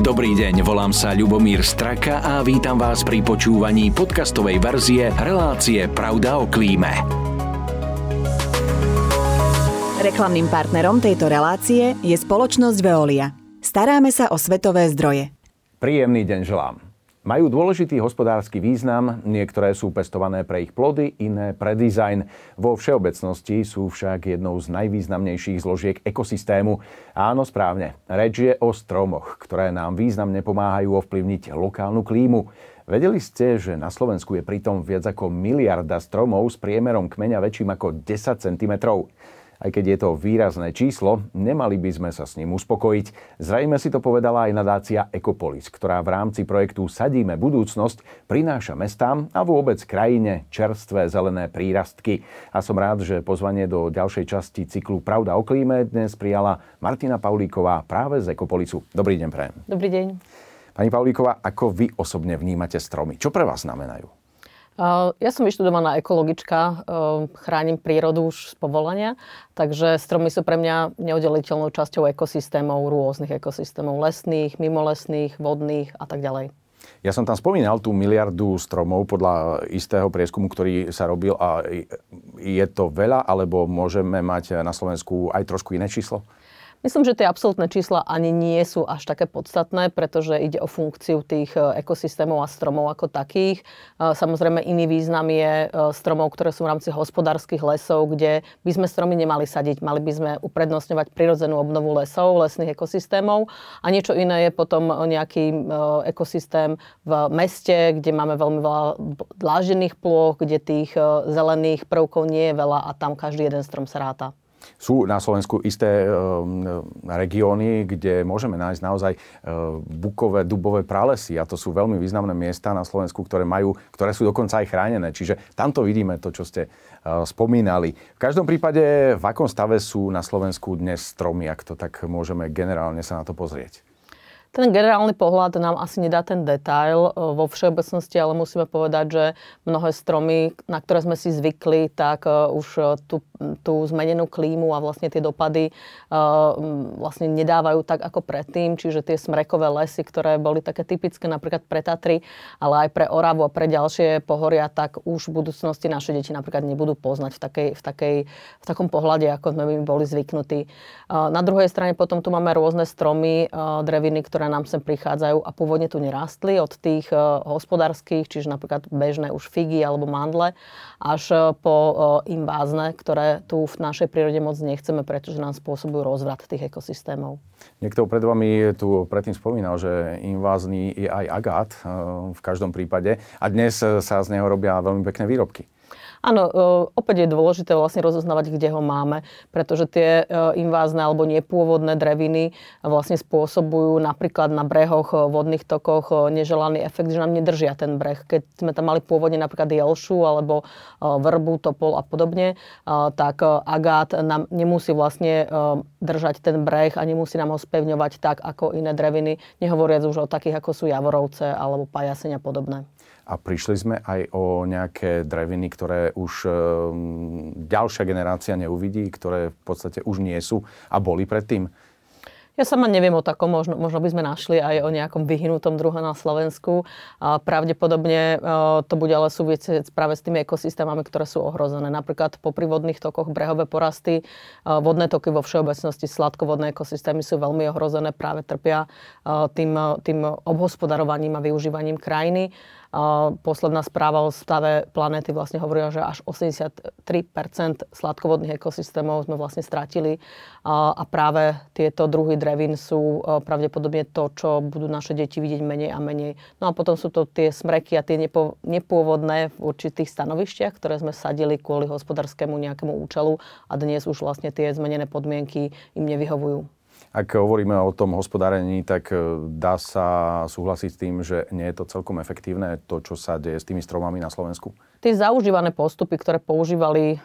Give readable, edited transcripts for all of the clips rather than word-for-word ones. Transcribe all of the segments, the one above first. Dobrý deň, volám sa Ľubomír Straka a vítam vás pri počúvaní podcastovej verzie Relácie Pravda o klíme. Reklamným partnerom tejto relácie je spoločnosť Veolia. Staráme sa o svetové zdroje. Príjemný deň želám. Majú dôležitý hospodársky význam, niektoré sú pestované pre ich plody, iné pre dizajn. Vo všeobecnosti sú však jednou z najvýznamnejších zložiek ekosystému. Áno, správne, reč je o stromoch, ktoré nám významne pomáhajú ovplyvniť lokálnu klímu. Vedeli ste, že na Slovensku je pritom viac ako miliarda stromov s priemerom kmeňa väčším ako 10 cm? Aj keď je to výrazné číslo, nemali by sme sa s ním uspokojiť. Zrejme si to povedala aj nadácia Ekopolis, ktorá v rámci projektu Sadíme budúcnosť prináša mestám a vôbec krajine čerstvé zelené prírastky. A som rád, že pozvanie do ďalšej časti cyklu Pravda o klíme dnes prijala Martina Paulíková práve z Ekopolisu. Dobrý deň prajem. Dobrý deň. Pani Paulíková, ako vy osobne vnímate stromy? Čo pre vás znamenajú? Ja som vyštudovaná ekologička, chránim prírodu už z povolania, takže stromy sú pre mňa neoddeliteľnou časťou ekosystémov, rôznych ekosystémov, lesných, mimolesných, vodných a tak ďalej. Ja som tam spomínal tú miliardu stromov podľa istého prieskumu, ktorý sa robil, a je to veľa, alebo môžeme mať na Slovensku aj trošku iné číslo? Myslím, že tie absolútne čísla ani nie sú až také podstatné, pretože ide o funkciu tých ekosystémov a stromov ako takých. Samozrejme, iný význam je stromov, ktoré sú v rámci hospodárskych lesov, kde by sme stromy nemali sadiť. Mali by sme uprednostňovať prirodzenú obnovu lesov, lesných ekosystémov. A niečo iné je potom nejaký ekosystém v meste, kde máme veľmi veľa dláždených plôch, kde tých zelených prvkov nie je veľa a tam každý jeden strom sa ráta. Sú na Slovensku isté regióny, kde môžeme nájsť naozaj bukové, dubové pralesy, a to sú veľmi významné miesta na Slovensku, ktoré sú dokonca aj chránené. Čiže tamto vidíme to, čo ste spomínali. V každom prípade, v akom stave sú na Slovensku dnes stromy, ak to tak môžeme generálne sa na to pozrieť? Ten generálny pohľad nám asi nedá ten detail vo všeobecnosti, ale musíme povedať, že mnohé stromy, na ktoré sme si zvykli, tak už tú zmenenú klímu a vlastne tie dopady vlastne nedávajú tak ako predtým. Čiže tie smrekové lesy, ktoré boli také typické napríklad pre Tatry, ale aj pre Oravu a pre ďalšie pohoria, tak už v budúcnosti naše deti napríklad nebudú poznať v takom pohľade, ako sme by boli zvyknutí. Na druhej strane potom tu máme rôzne stromy, dreviny, ktoré nám sem prichádzajú a pôvodne tu nerastli, od tých hospodárskych, čiže napríklad bežné už figy alebo mandle, až po invázne, ktoré tu v našej prírode moc nechceme, pretože nám spôsobujú rozvrat tých ekosystémov. Niekto pred vami tu predtým spomínal, že invázny je aj agát v každom prípade, a dnes sa z neho robia veľmi pekné výrobky. Áno, opäť je dôležité vlastne rozoznávať, kde ho máme, pretože tie invázne alebo nepôvodné dreviny vlastne spôsobujú napríklad na brehoch, vodných tokoch neželaný efekt, že nám nedržia ten breh. Keď sme tam mali pôvodne napríklad jelšu alebo vrbu, topol a podobne, tak agát nám nemusí vlastne držať ten breh a nemusí nám ho spevňovať tak ako iné dreviny, nehovoriac už o takých ako sú javorovce alebo pajaseň a podobné. A prišli sme aj o nejaké dreviny, ktoré už ďalšia generácia neuvidí, ktoré v podstate už nie sú a boli predtým. Ja sama neviem o takom, možno by sme našli aj o nejakom vyhynutom druhu na Slovensku. A pravdepodobne to bude ale súvisieť práve s tými ekosystémami, ktoré sú ohrozené. Napríklad popri vodných tokoch brehové porasty, vodné toky vo všeobecnosti, sladkovodné ekosystémy sú veľmi ohrozené, práve trpia tým obhospodarovaním a využívaním krajiny. Posledná správa o stave planéty vlastne hovorila, že až 83% sladkovodných ekosystémov sme vlastne stratili, a práve tieto druhy drevín sú pravdepodobne to, čo budú naše deti vidieť menej a menej. No a potom sú to tie smreky a tie nepôvodné v určitých stanovištiach, ktoré sme sadili kvôli hospodárskému nejakému účelu, a dnes už vlastne tie zmenené podmienky im nevyhovujú. Ak hovoríme o tom hospodárení, tak dá sa súhlasiť s tým, že nie je to celkom efektívne, to, čo sa deje s tými stromami na Slovensku? Tie zaužívané postupy, ktoré používali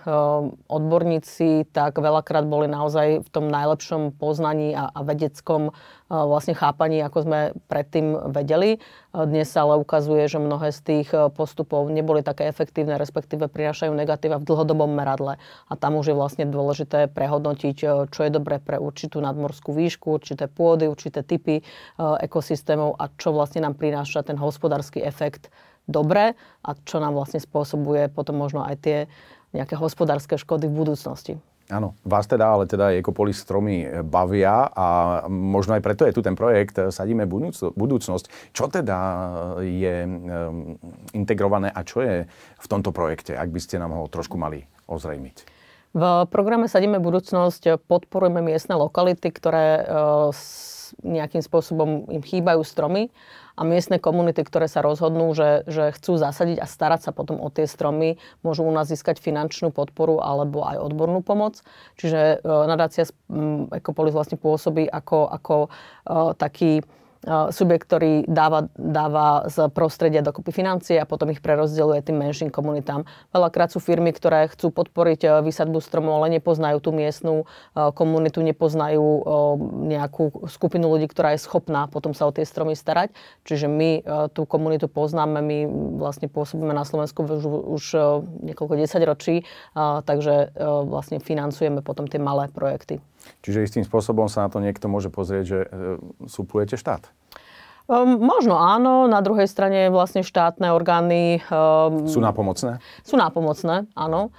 odborníci, tak veľakrát boli naozaj v tom najlepšom poznaní a vedeckom vlastne chápaní, ako sme predtým vedeli. Dnes sa ale ukazuje, že mnohé z tých postupov neboli také efektívne, respektíve prinášajú negatíva v dlhodobom meradle. A tam už je vlastne dôležité prehodnotiť, čo je dobré pre určitú nadmorskú výšku, určité pôdy, určité typy ekosystémov a čo vlastne nám prináša ten hospodársky efekt dobre a čo nám vlastne spôsobuje potom možno aj tie nejaké hospodárske škody v budúcnosti. Áno, vás teda, ale teda Ekopolis stromy bavia a možno aj preto je tu ten projekt Sadíme budúcnosť. Čo teda je integrované a čo je v tomto projekte, ak by ste nám ho trošku mali ozrejmiť? V programe Sadíme budúcnosť podporujeme miestne lokality, ktoré nejakým spôsobom im chýbajú stromy a miestne komunity, ktoré sa rozhodnú, že chcú zasadiť a starať sa potom o tie stromy, môžu u nás získať finančnú podporu alebo aj odbornú pomoc. Čiže nadácia Ekopolis vlastne pôsobí ako taký subjekt, ktorý dáva z prostredia dokopy financie a potom ich prerozdeľuje tým menším komunitám. Veľakrát sú firmy, ktoré chcú podporiť výsadbu stromov, ale nepoznajú tú miestnu komunitu, nepoznajú nejakú skupinu ľudí, ktorá je schopná potom sa o tie stromy starať. Čiže my tú komunitu poznáme, my vlastne pôsobíme na Slovensku už niekoľko 10 ročí, takže vlastne financujeme potom tie malé projekty. Čiže istým spôsobom sa na to niekto môže pozrieť, že suplujete štát? Možno áno, na druhej strane vlastne štátne orgány... Sú nápomocné? Sú nápomocné, áno.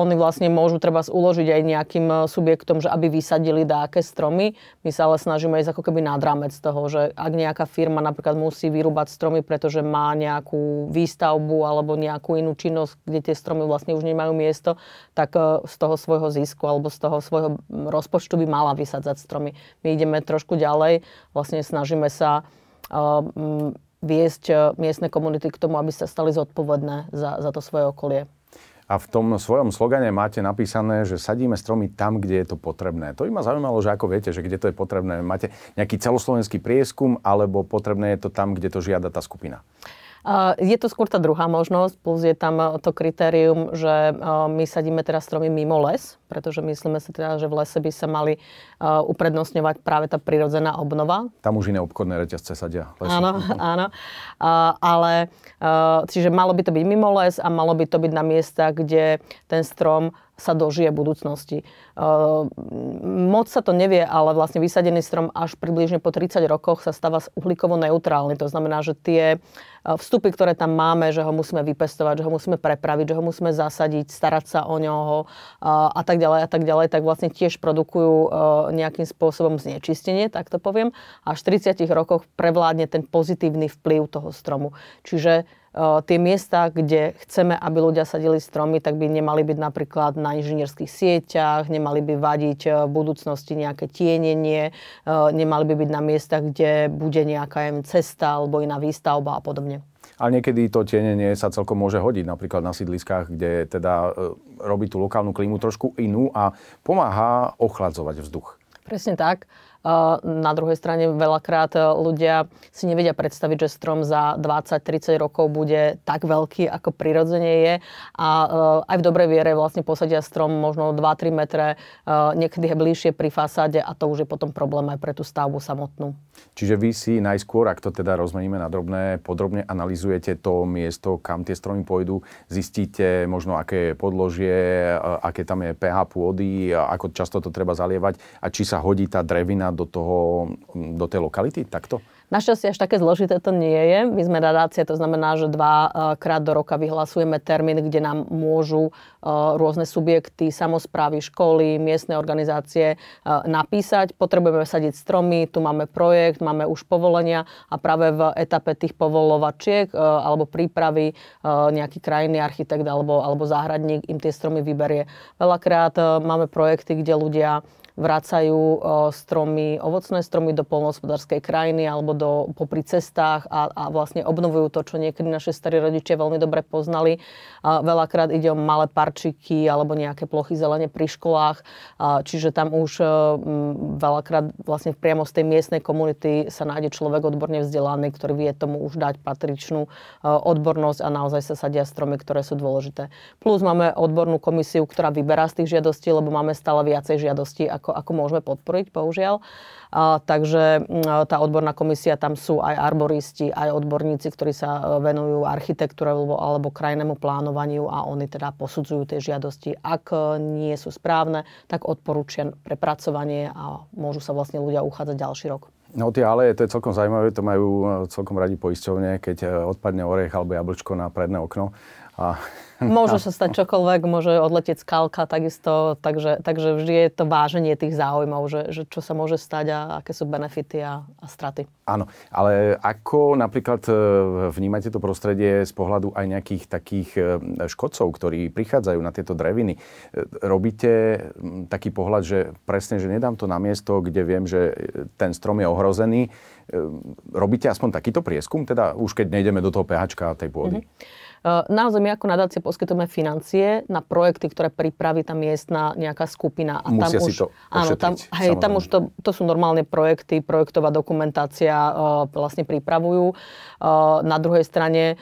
Oni vlastne môžu treba uložiť aj nejakým subjektom, že aby vysadili dáke stromy. My sa ale snažíme ísť ako keby nad rámec toho, že ak nejaká firma napríklad musí vyrúbať stromy, pretože má nejakú výstavbu alebo nejakú inú činnosť, kde tie stromy vlastne už nemajú miesto, tak z toho svojho zisku alebo z toho svojho rozpočtu by mala vysádzať stromy. My ideme trošku ďalej, vlastne snažíme sa viesť miestne komunity k tomu, aby sa stali zodpovedné za to svoje okolie. A v tom svojom slogane máte napísané, že sadíme stromy tam, kde je to potrebné. To by ma zaujímalo, že ako viete, že kde to je potrebné. Máte nejaký celoslovenský prieskum, alebo potrebné je to tam, kde to žiada tá skupina? Je to skôr tá druhá možnosť, plus je tam to kritérium, že my sadíme teraz stromy mimo les, pretože myslíme si teda, že v lese by sa mali uprednostňovať práve tá prirodzená obnova. Tam už iné obchodné reťazce sadia lesy. Áno, áno. Ale čiže malo by to byť mimo les a malo by to byť na miesta, kde ten strom sa dožije budúcnosti. Moc sa to nevie, ale vlastne vysadený strom až približne po 30 rokoch sa stáva uhlíkovo neutrálny. To znamená, že tie vstupy, ktoré tam máme, že ho musíme vypestovať, že ho musíme prepraviť, že ho musíme zasadiť, starať sa o ňoho a tak ďalej, tak vlastne tiež produkujú nejakým spôsobom znečistenie, tak to poviem. Až v 30 rokoch prevládne ten pozitívny vplyv toho stromu. Čiže tie miesta, kde chceme, aby ľudia sadili stromy, tak by nemali byť napríklad na inžinierských sieťach, nemali by vadiť v budúcnosti nejaké tienenie, nemali by byť na miestach, kde bude nejaká cesta alebo iná výstavba a podobne. Ale niekedy to tienenie sa celkom môže hodiť, napríklad na sídliskách, kde teda robí tú lokálnu klímu trošku inú a pomáha ochladzovať vzduch. Presne tak. Na druhej strane veľakrát ľudia si nevedia predstaviť, že strom za 20-30 rokov bude tak veľký, ako prirodzene je. A aj v dobrej viere vlastne posadia strom možno 2-3 metre, niekedy je bližšie pri fasáde a to už je potom problém aj pre tú stavbu samotnú. Čiže vy si najskôr, ak to teda rozmeníme na drobné, podrobne analyzujete to miesto, kam tie stromy pôjdu, zistíte možno, aké je podložie, aké tam je pH pôdy, ako často to treba zalievať a či sa hodí tá drevina do tej lokality? Takto? Našťastie až také zložité to nie je. My sme nadácia, to znamená, že 2-krát do roka vyhlasujeme termín, kde nám môžu rôzne subjekty, samosprávy, školy, miestne organizácie napísať. Potrebujeme sadiť stromy, tu máme projekt, máme už povolenia a práve v etape tých povolovačiek alebo prípravy nejaký krajinný architekt alebo záhradník im tie stromy vyberie. Veľakrát máme projekty, kde ľudia vracajú stromy, ovocné stromy do poľnohospodárskej krajiny alebo popri cestách a vlastne obnovujú to, čo niekedy naše starí rodičia veľmi dobre poznali. Veľakrát ide o malé parčiky alebo nejaké plochy zelene pri školách, čiže tam už veľakrát vlastne priamo z tej miestnej komunity sa nájde človek odborne vzdelaný, ktorý vie tomu už dať patričnú odbornosť a naozaj sa sadia stromy, ktoré sú dôležité. Plus máme odbornú komisiu, ktorá vyberá z tých žiadostí, lebo máme stále viacej žiadostí, ako môžeme podporiť, bohužiaľ. Takže tá odborná komisia, tam sú aj arboristi, aj odborníci, ktorí sa venujú architektúre alebo krajnému plánovaniu a oni teda posudzujú tie žiadosti. Ak nie sú správne, tak odporúčia prepracovanie a môžu sa vlastne ľudia uchádzať ďalší rok. No tie ale, to je celkom zaujímavé, to majú celkom radi poisťovne, keď odpadne orech alebo jablčko na predné okno. Môže sa stať čokoľvek, môže odletieť skalka takisto, takže vždy je to váženie tých záujmov, že čo sa môže stať a aké sú benefity a straty. Áno, ale ako napríklad vnímate to prostredie z pohľadu aj nejakých takých škodcov, ktorí prichádzajú na tieto dreviny? Robíte taký pohľad, že presne, že nedám to na miesto, kde viem, že ten strom je ohrozený. Robíte aspoň takýto prieskum, teda už keď nejdeme do toho pH-čka tej pôdy? Mm-hmm. Naozaj my ako nadácie poskytujeme financie na projekty, ktoré pripraví tá miestna nejaká skupina. A musia tam si už, to ošetriť. Áno, tam už to sú normálne projekty, projektová dokumentácia vlastne pripravujú. Na druhej strane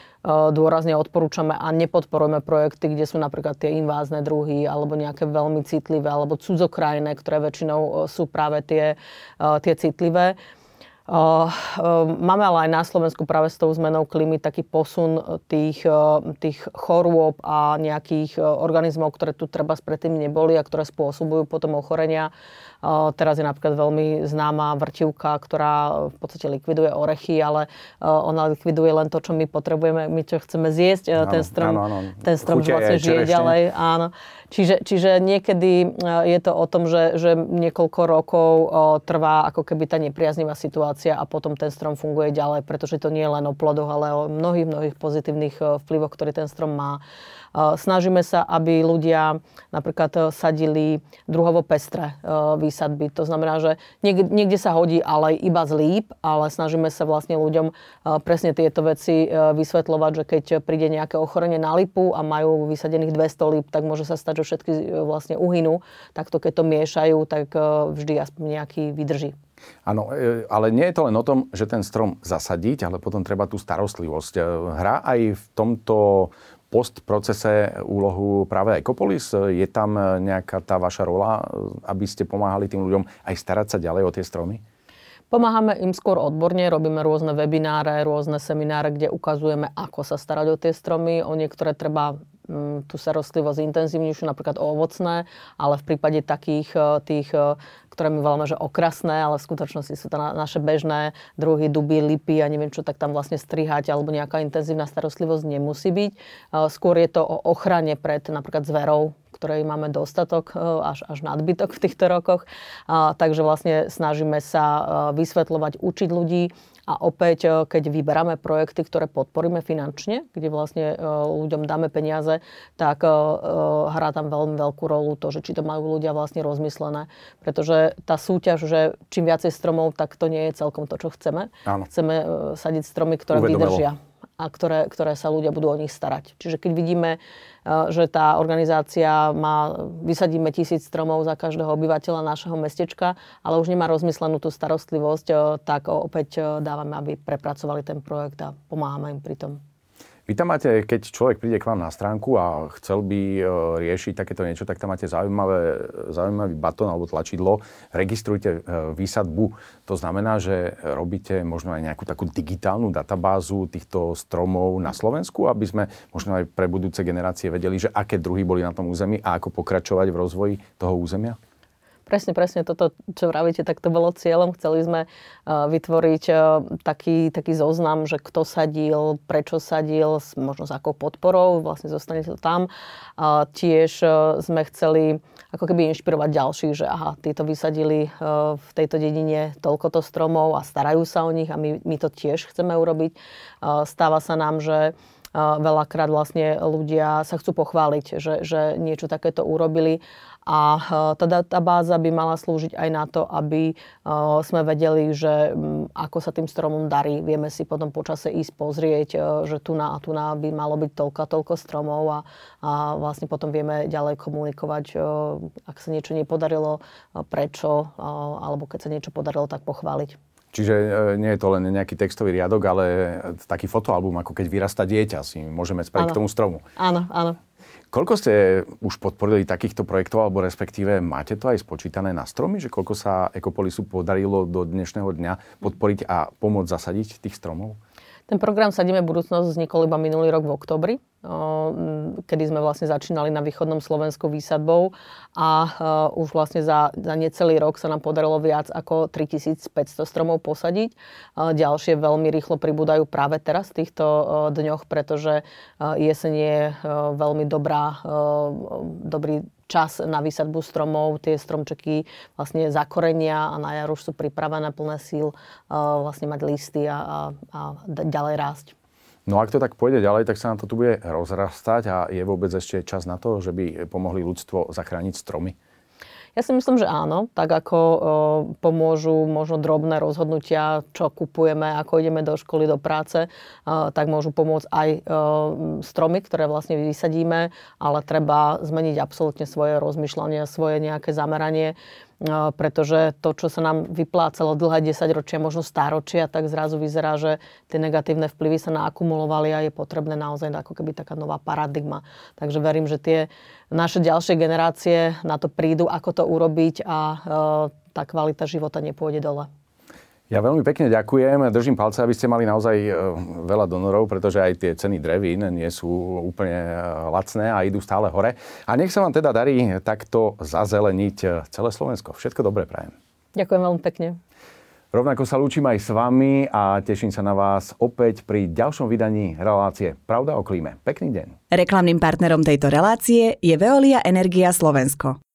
dôrazne odporúčame a nepodporujeme projekty, kde sú napríklad tie invázne druhy alebo nejaké veľmi citlivé alebo cudzokrajné, ktoré väčšinou sú práve tie citlivé. Máme ale aj na Slovensku práve s tou zmenou klímy taký posun tých chorôb a nejakých organizmov, ktoré tu treba predtým neboli a ktoré spôsobujú potom ochorenia. Teraz je napríklad veľmi známa vrtivka, ktorá v podstate likviduje orechy, ale ona likviduje len to, čo my potrebujeme, my čo chceme zjesť. Áno, ten strom vlastne žije ďalej. Áno. Čiže niekedy je to o tom, že niekoľko rokov trvá ako keby tá nepriaznivá situácia a potom ten strom funguje ďalej, pretože to nie je len o plodoch, ale o mnohých pozitívnych vplyvoch, ktorý ten strom má. Snažíme sa, aby ľudia napríklad sadili druhovo pestré výsadby. To znamená, že niekde sa hodí ale iba z líp, ale snažíme sa vlastne ľuďom presne tieto veci vysvetľovať, že keď príde nejaké ochorenie na lipu a majú vysadených 200 líp, tak môže sa stať, že všetky vlastne uhynú. Takto keď to miešajú, tak vždy aspoň nejaký vydrží. Áno, ale nie je to len o tom, že ten strom zasadiť, ale potom treba tú starostlivosť. Hrá aj v tomto postprocese úlohu práve Ekopolis? Je tam nejaká tá vaša rola, aby ste pomáhali tým ľuďom aj starať sa ďalej o tie stromy? Pomáhame im skôr odborne, robíme rôzne webináre, rôzne semináre, kde ukazujeme, ako sa starať o tie stromy. O niektoré treba tú starostlivosť intenzívnejšiu, napríklad o ovocné, ale v prípade takých tých, ktoré my voláme, že okrasné, ale v skutočnosti sú to naše bežné druhy, duby, lipy a neviem čo, tak tam vlastne strihať alebo nejaká intenzívna starostlivosť nemusí byť. Skôr je to o ochrane pred napríklad zverou, ktorej máme dostatok, až nadbytok v týchto rokoch. Takže vlastne snažíme sa vysvetľovať, učiť ľudí. A opäť, keď vyberáme projekty, ktoré podporíme finančne, kde vlastne ľuďom dáme peniaze, tak hrá tam veľmi veľkú rolu to, že či to majú ľudia vlastne rozmyslené. Pretože tá súťaž, že čím viacej stromov, tak to nie je celkom to, čo chceme. Áno. Chceme sadiť stromy, ktoré vydržia a ktoré sa ľudia budú o nich starať. Čiže keď vidíme, že tá organizácia vysadíme 1000 stromov za každého obyvateľa našeho mestečka, ale už nemá rozmyslenú tú starostlivosť, tak opäť dávame, aby prepracovali ten projekt a pomáhame im pri tom. Vy tam máte, keď človek príde k vám na stránku a chcel by riešiť takéto niečo, tak tam máte zaujímavý batón alebo tlačidlo. Registrujte výsadbu. To znamená, že robíte možno aj nejakú takú digitálnu databázu týchto stromov na Slovensku, aby sme možno aj pre budúce generácie vedeli, že aké druhy boli na tom území a ako pokračovať v rozvoji toho územia? Presne, toto, čo vravíte, tak to bolo cieľom. Chceli sme vytvoriť taký zoznam, že kto sadil, prečo sadil, možno s akou podporou, vlastne zostane to tam. Tiež sme chceli ako keby inšpirovať ďalších, že aha, títo vysadili v tejto dedine toľkoto stromov a starajú sa o nich a my to tiež chceme urobiť. Stáva sa nám, že Veľakrát vlastne ľudia sa chcú pochváliť, že niečo takéto urobili. A tá databáza by mala slúžiť aj na to, aby sme vedeli, že ako sa tým stromom darí. Vieme si potom počase ísť pozrieť, že tu na by malo byť toľko stromov a vlastne potom vieme ďalej komunikovať, ak sa niečo nepodarilo, prečo, alebo keď sa niečo podarilo, tak pochváliť. Čiže nie je to len nejaký textový riadok, ale taký fotoalbum, ako keď vyrastá dieťa, si môžeme spraviť k tomu stromu. Áno, áno. Koľko ste už podporili takýchto projektov, alebo respektíve máte to aj spočítané na stromy, že koľko sa Ekopolisu podarilo do dnešného dňa podporiť a pomôcť zasadiť tých stromov? Ten program Sadíme budúcnosť vznikol iba minulý rok v októbri, kedy sme vlastne začínali na východnom Slovensku výsadbou a už vlastne za necelý rok sa nám podarilo viac ako 3500 stromov posadiť. Ďalšie veľmi rýchlo pribúdajú práve teraz v týchto dňoch, pretože jeseň je veľmi dobrý čas na výsadbu stromov, tie stromčeky vlastne zakorenia a na jar už sú pripravené plné síl vlastne mať listy a ďalej rásť. No ak to tak pôjde ďalej, tak sa nám to tu bude rozrastať a je vôbec ešte čas na to, že by pomohli ľudstvo zachrániť stromy? Ja si myslím, že áno, tak ako pomôžu možno drobné rozhodnutia, čo kupujeme, ako ideme do školy, do práce, tak môžu pomôcť aj stromy, ktoré vlastne vysadíme, ale treba zmeniť absolútne svoje rozmýšľanie, svoje nejaké zameranie, pretože to, čo sa nám vyplácalo dlhé 10-ročia, možno stáročia, tak zrazu vyzerá, že tie negatívne vplyvy sa naakumulovali a je potrebné naozaj ako keby taká nová paradigma. Takže verím, že tie naše ďalšie generácie na to prídu, ako to urobiť a tá kvalita života nepôjde dole. Ja veľmi pekne ďakujem. Držím palce, aby ste mali naozaj veľa donorov, pretože aj tie ceny drevín nie sú úplne lacné a idú stále hore. A nech sa vám teda darí takto zazeleniť celé Slovensko. Všetko dobré prajem. Ďakujem veľmi pekne. Rovnako sa lúčim aj s vami a teším sa na vás opäť pri ďalšom vydaní relácie Pravda o klíme. Pekný deň. Reklamným partnerom tejto relácie je Veolia Energia Slovensko.